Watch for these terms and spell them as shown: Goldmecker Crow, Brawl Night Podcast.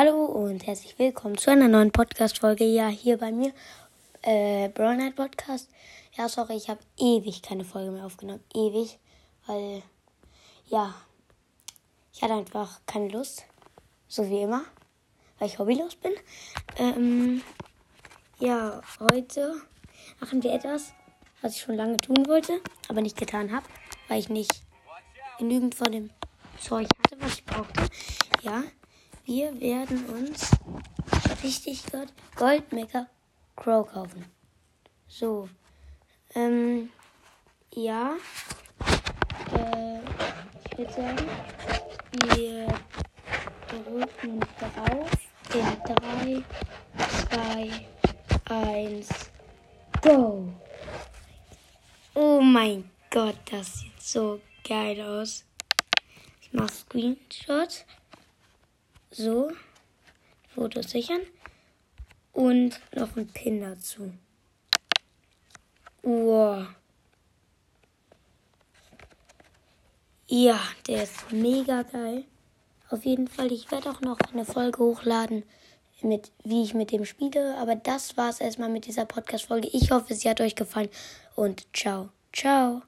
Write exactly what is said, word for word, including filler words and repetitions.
Hallo und herzlich willkommen zu einer neuen Podcast-Folge. Ja, hier bei mir, äh, Brawl Night Podcast. Ja, sorry, ich habe ewig keine Folge mehr aufgenommen. Ewig, weil, ja, ich hatte einfach keine Lust, so wie immer, weil ich hobbylos bin. Ähm, ja, heute machen wir etwas, was ich schon lange tun wollte, aber nicht getan habe, weil ich nicht genügend von dem Zeug hatte, was ich brauchte. Ja, wir werden uns, richtig gehört, Goldmecker Crow kaufen. So, ähm, ja, äh, ich würde sagen, wir drücken drauf in drei, zwei, eins, go! Oh mein Gott, das sieht so geil aus. Ich mache Screenshot. So, Fotos sichern und noch ein Pin dazu. Wow. Ja, der ist mega geil. Auf jeden Fall, ich werde auch noch eine Folge hochladen, mit wie ich mit dem spiele. Aber das war's erstmal mit dieser Podcast-Folge. Ich hoffe, sie hat euch gefallen und ciao, ciao.